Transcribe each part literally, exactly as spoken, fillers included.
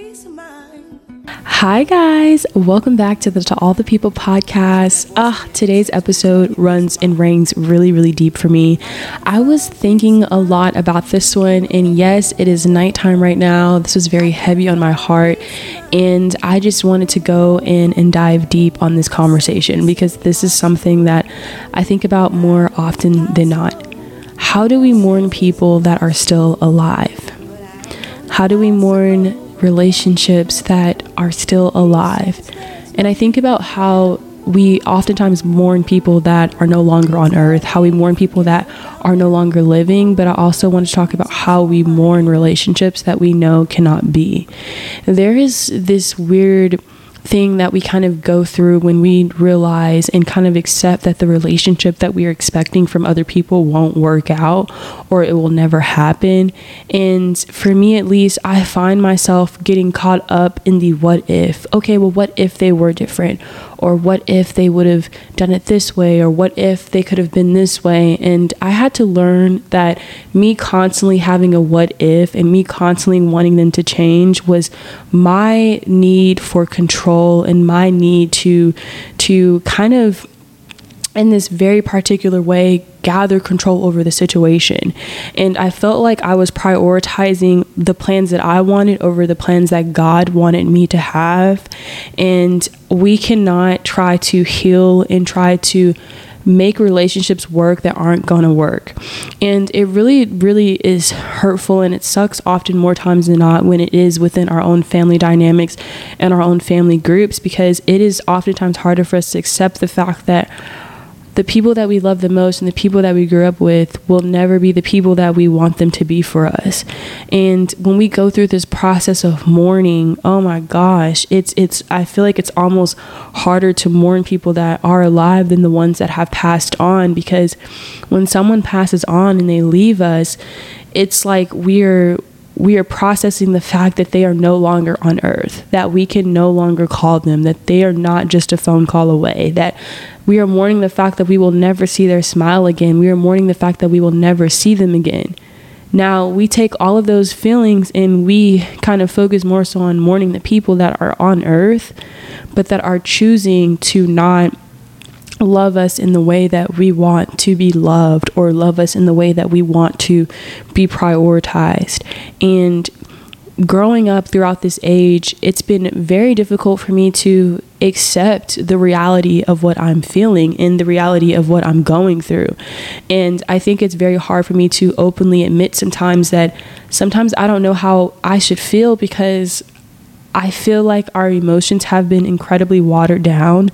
peace of mind. Hi guys, welcome back to the To All The People podcast. Ah, uh, today's episode runs and rings really, really deep for me. I was thinking a lot about this one, and yes, it is nighttime right now. This was very heavy on my heart, and I just wanted to go in and dive deep on this conversation because this is something that I think about more often than not. How do we mourn people that are still alive? How do we mourn relationships that are still alive? And I think about how we oftentimes mourn people that are no longer on earth, how we mourn people that are no longer living, but I also want to talk about how we mourn relationships that we know cannot be. There is this weird thing that we kind of go through when we realize and kind of accept that the relationship that we are expecting from other people won't work out or it will never happen. And for me, at least, I find myself getting caught up in the what if. Okay, well, what if they were different? Or what if they would have done it this way? Or what if they could have been this way? And I had to learn that me constantly having a what if and me constantly wanting them to change was my need for control and my need to, to kind of, in this very particular way, gather control over the situation. And I felt like I was prioritizing the plans that I wanted over the plans that God wanted me to have. And we cannot try to heal and try to make relationships work that aren't going to work. And it really, really is hurtful, and it sucks often more times than not when it is within our own family dynamics and our own family groups, because it is oftentimes harder for us to accept the fact that the people that we love the most and the people that we grew up with will never be the people that we want them to be for us. And when we go through this process of mourning, oh my gosh, it's it's. I feel like it's almost harder to mourn people that are alive than the ones that have passed on, because when someone passes on and they leave us, it's like we're we are processing the fact that they are no longer on earth, that we can no longer call them, that they are not just a phone call away, that we are mourning the fact that we will never see their smile again. We are mourning the fact that we will never see them again. Now, we take all of those feelings and we kind of focus more so on mourning the people that are on earth, but that are choosing to not love us in the way that we want to be loved, or love us in the way that we want to be prioritized. And growing up throughout this age, it's been very difficult for me to accept the reality of what I'm feeling and the reality of what I'm going through. And I think it's very hard for me to openly admit sometimes that sometimes I don't know how I should feel, because I feel like our emotions have been incredibly watered down.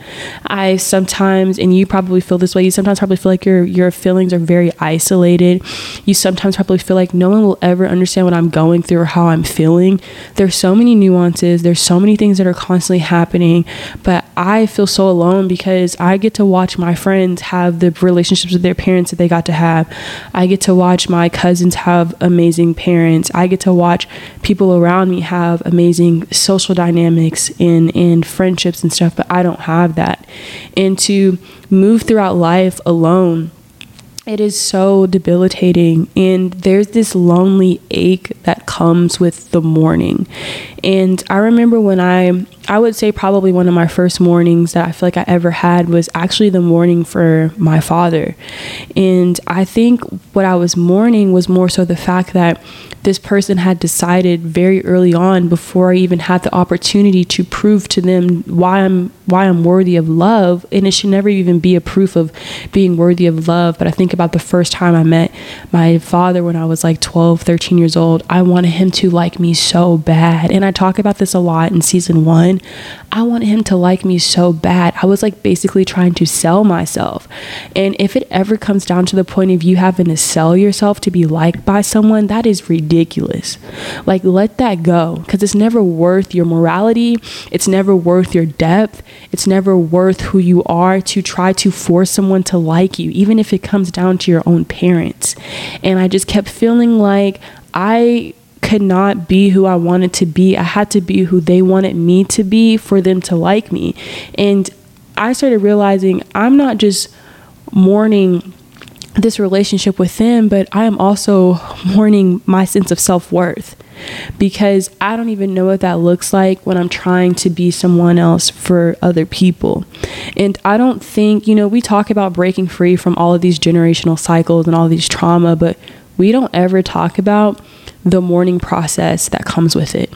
I sometimes, and you probably feel this way, you sometimes probably feel like your your feelings are very isolated. You sometimes probably feel like no one will ever understand what I'm going through or how I'm feeling. There's so many nuances. There's so many things that are constantly happening, but I feel so alone because I get to watch my friends have the relationships with their parents that they got to have. I get to watch my cousins have amazing parents. I get to watch people around me have amazing social dynamics and, and friendships and stuff, but I don't have that. And to move throughout life alone, it is so debilitating. And there's this lonely ache that comes with the mourning. And I remember when I, I would say probably one of my first mournings that I feel like I ever had was actually the mourning for my father. And I think what I was mourning was more so the fact that this person had decided very early on, before I even had the opportunity to prove to them why I'm why I'm worthy of love, and it should never even be a proof of being worthy of love. But I think about the first time I met my father when I was like twelve, thirteen years old, I wanted him to like me so bad. And I talk about this a lot in season one. I wanted him to like me so bad. I was like basically trying to sell myself. And if it ever comes down to the point of you having to sell yourself to be liked by someone, that is ridiculous. Ridiculous. Like, let that go, because it's never worth your morality. It's never worth your depth. It's never worth who you are to try to force someone to like you, even if it comes down to your own parents. And I just kept feeling like I could not be who I wanted to be. I had to be who they wanted me to be for them to like me. And I started realizing I'm not just mourning this relationship with them, but I am also mourning my sense of self-worth. because I don't even know what that looks like when I'm trying to be someone else for other people. And I don't think, you know, we talk about breaking free from all of these generational cycles and all these trauma, but we don't ever talk about the mourning process that comes with it.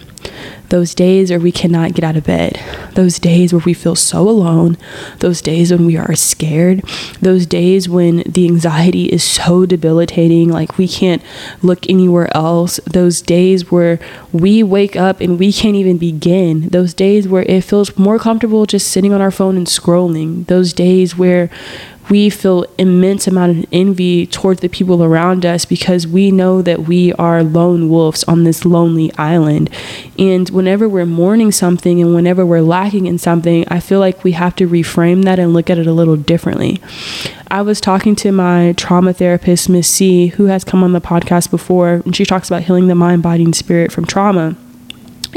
Those days where we cannot get out of bed, those days where we feel so alone, those days when we are scared, those days when the anxiety is so debilitating, like we can't look anywhere else, those days where we wake up and we can't even begin, those days where it feels more comfortable just sitting on our phone and scrolling, those days where we feel immense amount of envy towards the people around us because we know that we are lone wolves on this lonely island. And whenever we're mourning something and whenever we're lacking in something, I feel like we have to reframe that and look at it a little differently. I was talking to my trauma therapist, Miss C, who has come on the podcast before, and she talks about healing the mind, body, and spirit from trauma.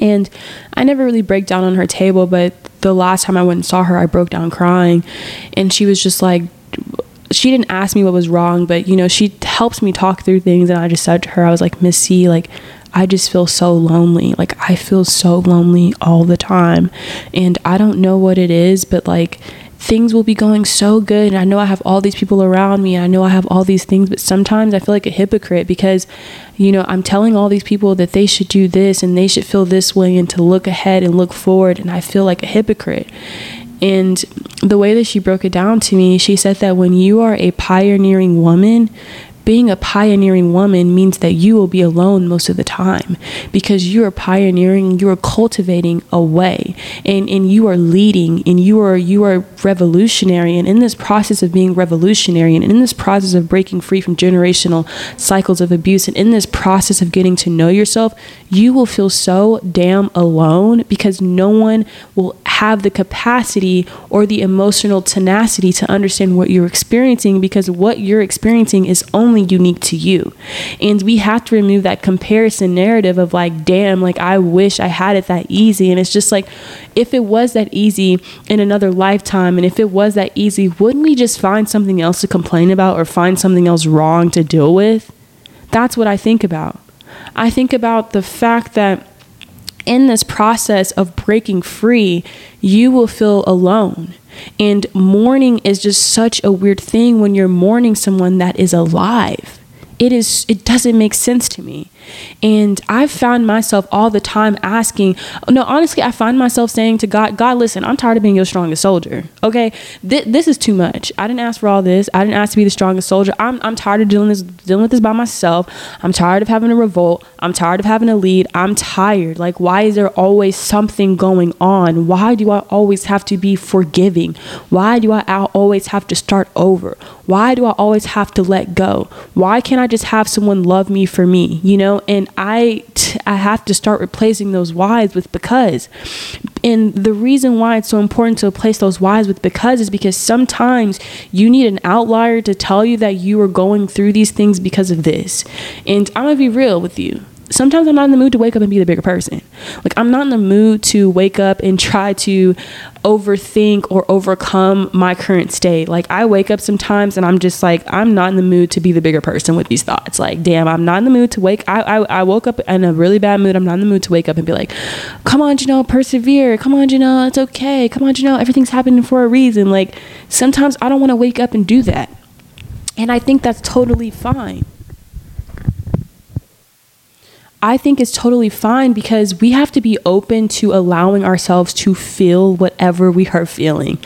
And I never really break down on her table, but the last time I went and saw her, I broke down crying. And she was just like, she didn't ask me what was wrong, but, you know, she helps me talk through things. And I just said to her, I was like, Miss C, like, I just feel so lonely. Like, I feel so lonely all the time. And I don't know what it is, but, like, things will be going so good. And I know I have all these people around me. And I know I have all these things. But sometimes I feel like a hypocrite because, you know, I'm telling all these people that they should do this and they should feel this way and to look ahead and look forward. And I feel like a hypocrite. And the way that she broke it down to me, she said that when you are a pioneering woman, being a pioneering woman means that you will be alone most of the time because you are pioneering, you are cultivating a way, and, and you are leading, and you are you are revolutionary. And in this process of being revolutionary, and in this process of breaking free from generational cycles of abuse, and in this process of getting to know yourself, you will feel so damn alone because no one will have the capacity or the emotional tenacity to understand what you're experiencing, because what you're experiencing is only unique to you. And we have to remove that comparison narrative of like, damn, like I wish I had it that easy. And it's just like, if it was that easy in another lifetime, and if it was that easy, wouldn't we just find something else to complain about or find something else wrong to deal with? That's what I think about. I think about the fact that in this process of breaking free, you will feel alone. And mourning is just such a weird thing when you're mourning someone that is alive. It is, it doesn't make sense to me. And I've found myself all the time asking, no, honestly, I find myself saying to God, God, listen, I'm tired of being your strongest soldier. Okay, Th- this is too much. I didn't ask for all this. I didn't ask to be the strongest soldier. I'm I'm tired of dealing this, dealing with this by myself. I'm tired of having a revolt. I'm tired of having a lead. I'm tired. Like, why is there always something going on? Why do I always have to be forgiving? Why do I always have to start over? Why do I always have to let go? Why can't I just have someone love me for me? You know, and I, t- I have to start replacing those whys with because. And the reason why it's so important to replace those whys with because is because sometimes you need an outlier to tell you that you are going through these things because of this. And I'm going to be real with you. Sometimes I'm not in the mood to wake up and be the bigger person. Like, I'm not in the mood to wake up and try to overthink or overcome my current state. Like, I wake up sometimes and I'm just like, I'm not in the mood to be the bigger person with these thoughts. Like, damn, I'm not in the mood to wake. I, I, I woke up in a really bad mood. I'm not in the mood to wake up and be like, come on, Janelle, persevere. Come on, Janelle, it's okay. Come on, Janelle, everything's happening for a reason. Like, sometimes I don't want to wake up and do that. And I think that's totally fine. I think it's totally fine because we have to be open to allowing ourselves to feel whatever we are feeling.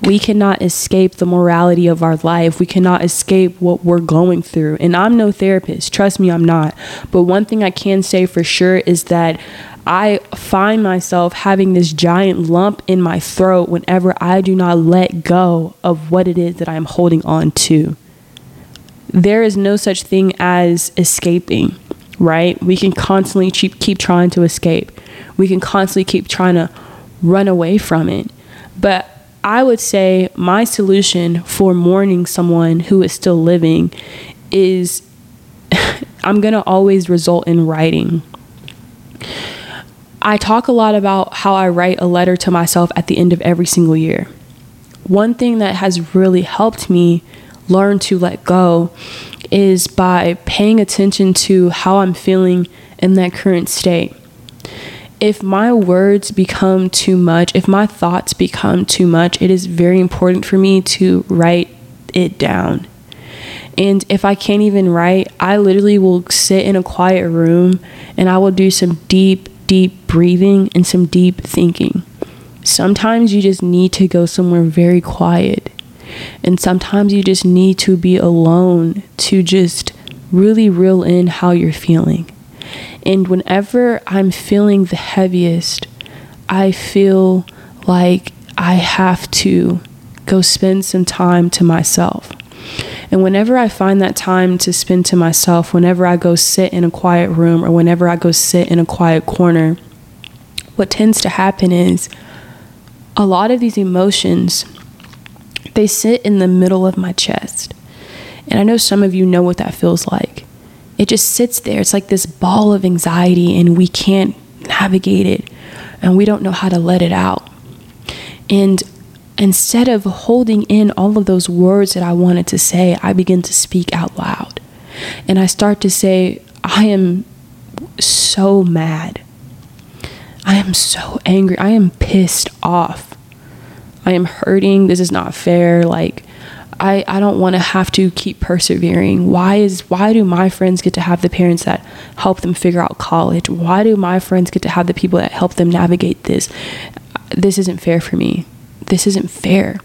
We cannot escape the morality of our life. We cannot escape what we're going through. And I'm no therapist. Trust me, I'm not. But one thing I can say for sure is that I find myself having this giant lump in my throat whenever I do not let go of what it is that I'm holding on to. There is no such thing as escaping. Right? We can constantly keep, keep trying to escape. We can constantly keep trying to run away from it. But I would say my solution for mourning someone who is still living is I'm going to always result in writing. I talk a lot about how I write a letter to myself at the end of every single year. One thing that has really helped me learn to let go is by paying attention to how I'm feeling in that current state. If my words become too much, if my thoughts become too much, it is very important for me to write it down. And if I can't even write, I literally will sit in a quiet room and I will do some deep, deep breathing and some deep thinking. Sometimes you just need to go somewhere very quiet. And sometimes you just need to be alone to just really reel in how you're feeling. And whenever I'm feeling the heaviest, I feel like I have to go spend some time to myself. And whenever I find that time to spend to myself, whenever I go sit in a quiet room or whenever I go sit in a quiet corner, what tends to happen is a lot of these emotions, they sit in the middle of my chest. And I know some of you know what that feels like. It just sits there. It's like this ball of anxiety and we can't navigate it and we don't know how to let it out. And instead of holding in all of those words that I wanted to say, I begin to speak out loud. And I start to say, I am so mad. I am so angry. I am pissed off. I am hurting. This is not fair. Like, I, I don't want to have to keep persevering. Why is why do my friends get to have the parents that help them figure out college? Why do my friends get to have the people that help them navigate this? This isn't fair for me. This isn't fair.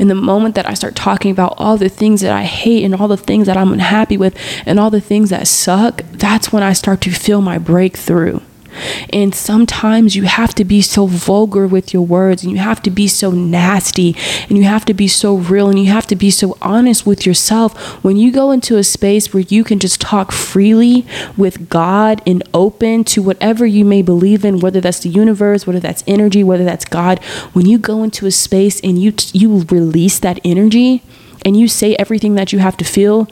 And the moment that I start talking about all the things that I hate and all the things that I'm unhappy with and all the things that suck, that's when I start to feel my breakthrough. And sometimes you have to be so vulgar with your words, and you have to be so nasty, and you have to be so real, and you have to be so honest with yourself. When you go into a space where you can just talk freely with God and open to whatever you may believe in, whether that's the universe, whether that's energy, whether that's God, when you go into a space and you you release that energy and you say everything that you have to feel,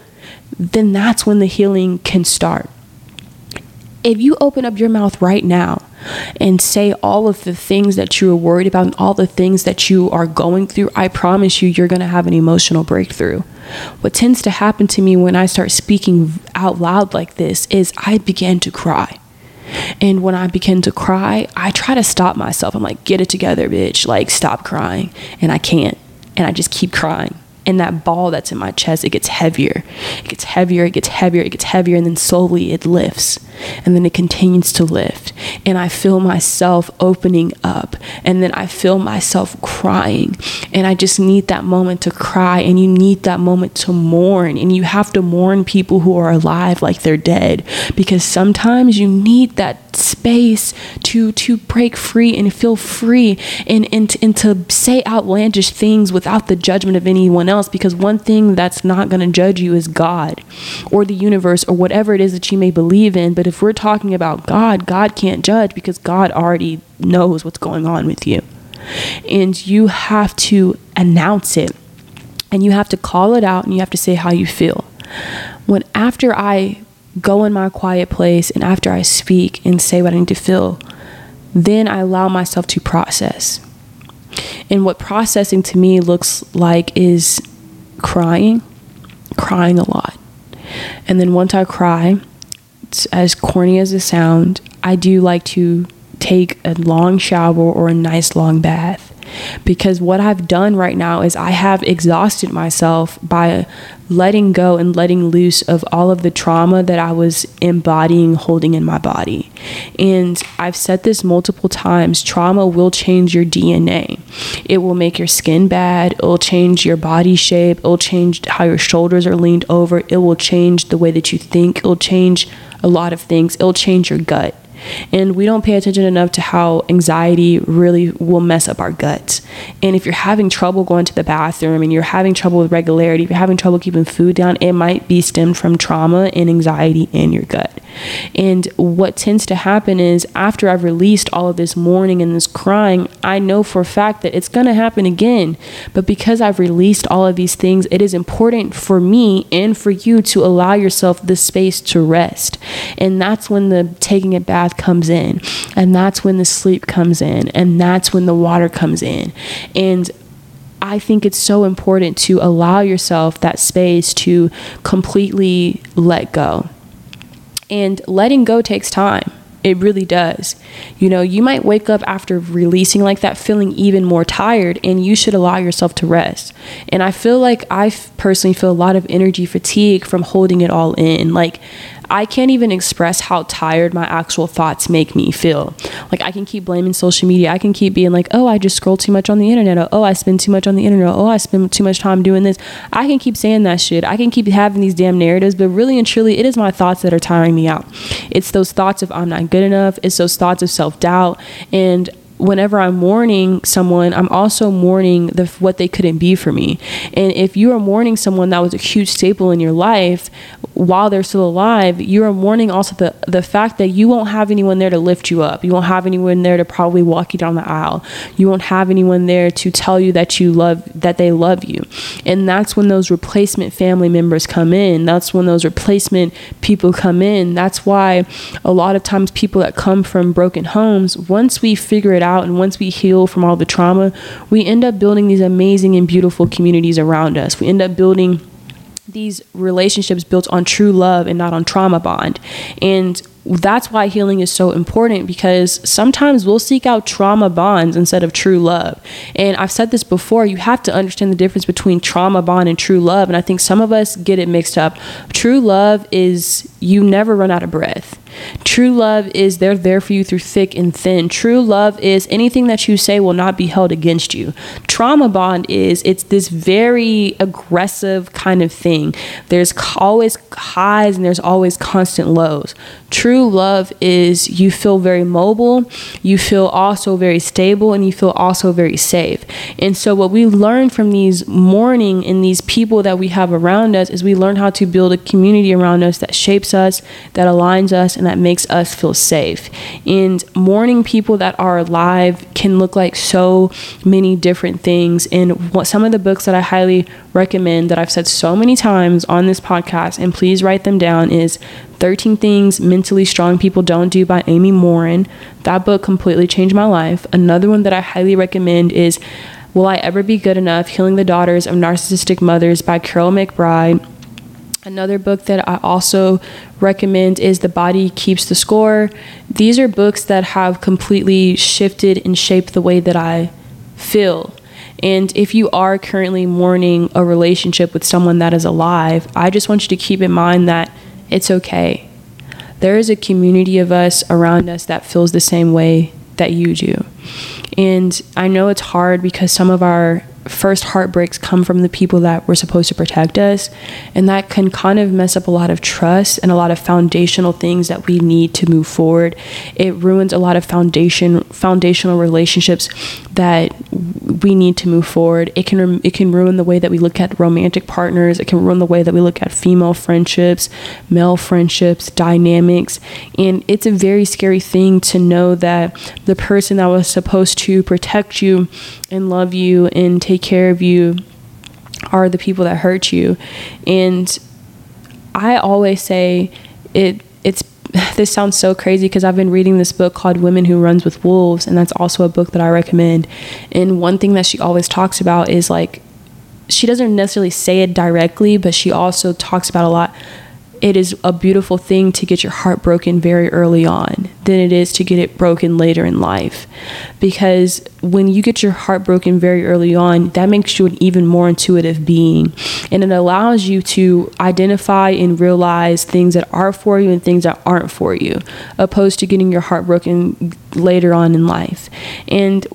then that's when the healing can start. If you open up your mouth right now and say all of the things that you are worried about and all the things that you are going through, I promise you, you're going to have an emotional breakthrough. What tends to happen to me when I start speaking out loud like this is I begin to cry. And when I begin to cry, I try to stop myself. I'm like, get it together, bitch. Like, stop crying. And I can't. And I just keep crying. And that ball that's in my chest, it gets heavier, it gets heavier, it gets heavier, it gets heavier. And then slowly it lifts, and then it continues to lift. And I feel myself opening up, and then I feel myself crying. And I just need that moment to cry. And you need that moment to mourn. And you have to mourn people who are alive like they're dead, because sometimes you need that space to to break free and feel free and, and, and to say outlandish things without the judgment of anyone else. Because one thing that's not going to judge you is God or the universe or whatever it is that you may believe in. But if we're talking about God, God can't judge, because God already knows what's going on with you. And you have to announce it, and you have to call it out, and you have to say how you feel. When after I go in my quiet place and after I speak and say what I need to feel, then I allow myself to process. And what processing to me looks like is crying, crying a lot. And then once I cry, as corny as it sounds, I do like to take a long shower or a nice long bath. Because what I've done right now is I have exhausted myself by letting go and letting loose of all of the trauma that I was embodying, holding in my body. And I've said this multiple times, trauma will change your D N A. It will make your skin bad. It will change your body shape. It will change how your shoulders are leaned over. It will change the way that you think. It will change a lot of things. It will change your gut. And we don't pay attention enough to how anxiety really will mess up our guts. And if you're having trouble going to the bathroom, and you're having trouble with regularity, if you're having trouble keeping food down, it might be stemmed from trauma and anxiety in your gut. And what tends to happen is after I've released all of this mourning and this crying, I know for a fact that it's going to happen again. But because I've released all of these things, it is important for me and for you to allow yourself the space to rest. And that's when the taking a bath comes in, and that's when the sleep comes in, and that's when the water comes in. And I think it's so important to allow yourself that space to completely let go. And letting go takes time. It really does. You know, you might wake up after releasing like that feeling even more tired, and you should allow yourself to rest. And I feel like I personally feel a lot of energy fatigue from holding it all in. Like, I can't even express how tired my actual thoughts make me feel. Like, I can keep blaming social media. I can keep being like, oh, I just scroll too much on the internet. Oh, I spend too much on the internet. Oh, I spend too much time doing this. I can keep saying that shit. I can keep having these damn narratives, but really and truly, it is my thoughts that are tiring me out. It's those thoughts of I'm not good enough. It's those thoughts of self-doubt. And whenever I'm mourning someone, I'm also mourning the, what they couldn't be for me. And if you are mourning someone that was a huge staple in your life while they're still alive, you are mourning also the, the fact that you won't have anyone there to lift you up. You won't have anyone there to probably walk you down the aisle. You won't have anyone there to tell you that you love, that they love you. And that's when those replacement family members come in. That's when those replacement people come in. That's why a lot of times people that come from broken homes, once we figure it out, Out, and once we heal from all the trauma, we end up building these amazing and beautiful communities around us. We end up building these relationships built on true love and not on trauma bond. And that's why healing is so important, because sometimes we'll seek out trauma bonds instead of true love. And I've said this before, you have to understand the difference between trauma bond and true love. And I think some of us get it mixed up. True love is you never run out of breath. True love is they're there for you through thick and thin. True love is anything that you say will not be held against you. Trauma bond is it's this very aggressive kind of thing. There's always highs and there's always constant lows. True love is you feel very mobile, you feel also very stable, and you feel also very safe. And so what we learn from these mourning and these people that we have around us is we learn how to build a community around us that shapes us, that aligns us, and that makes us feel safe. And mourning people that are alive can look like so many different things. And what, some of the books that I highly recommend that I've said so many times on this podcast, and please write them down, is thirteen Things Mentally Strong People Don't Do by Amy Morin. That book completely changed my life. Another one that I highly recommend is Will I Ever Be Good Enough? Healing the Daughters of Narcissistic Mothers by Carol McBride. Another book that I also recommend is The Body Keeps the Score. These are books that have completely shifted and shaped the way that I feel. And if you are currently mourning a relationship with someone that is alive, I just want you to keep in mind that it's okay. There is a community of us around us that feels the same way that you do. And I know it's hard because some of our first heartbreaks come from the people that were supposed to protect us, and that can kind of mess up a lot of trust and a lot of foundational things that we need to move forward. It ruins a lot of foundation foundational relationships that we need to move forward. It can it can ruin the way that we look at romantic partners. It can ruin the way that we look at female friendships, male friendships, dynamics. And it's a very scary thing to know that the person that was supposed to protect you and love you and take care of you are the people that hurt you. And I always say it it's this sounds so crazy because I've been reading this book called Women Who Runs with Wolves, and that's also a book that I recommend. And one thing that she always talks about is, like, she doesn't necessarily say it directly, but she also talks about a lot. It is a beautiful thing to get your heart broken very early on than it is to get it broken later in life. Because when you get your heart broken very early on, that makes you an even more intuitive being. And it allows you to identify and realize things that are for you and things that aren't for you, opposed to getting your heart broken later on in life. And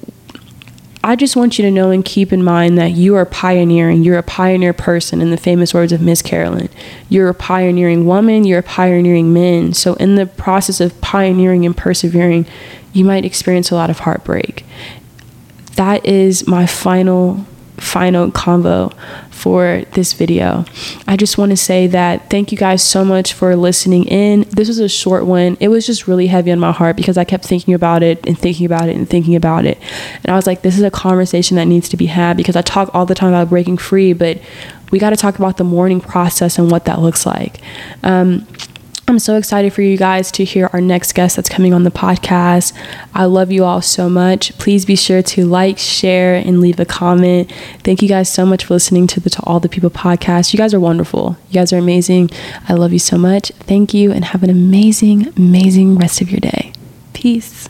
I just want you to know and keep in mind that you are pioneering. You're a pioneer person, in the famous words of Miss Carolyn. You're a pioneering woman. You're a pioneering man. So in the process of pioneering and persevering, you might experience a lot of heartbreak. That is my final, final convo for this video. I just want to say that thank you guys so much for listening in. This was a short one. It was just really heavy on my heart because I kept thinking about it and thinking about it and thinking about it. And I was like, this is a conversation that needs to be had, because I talk all the time about breaking free, but we got to talk about the mourning process and what that looks like. Um, I'm so excited for you guys to hear our next guest that's coming on the podcast. I love you all so much. Please be sure to like, share, and leave a comment. Thank you guys so much for listening to the To All The People podcast. You guys are wonderful. You guys are amazing. I love you so much. Thank you, and have an amazing, amazing rest of your day. Peace.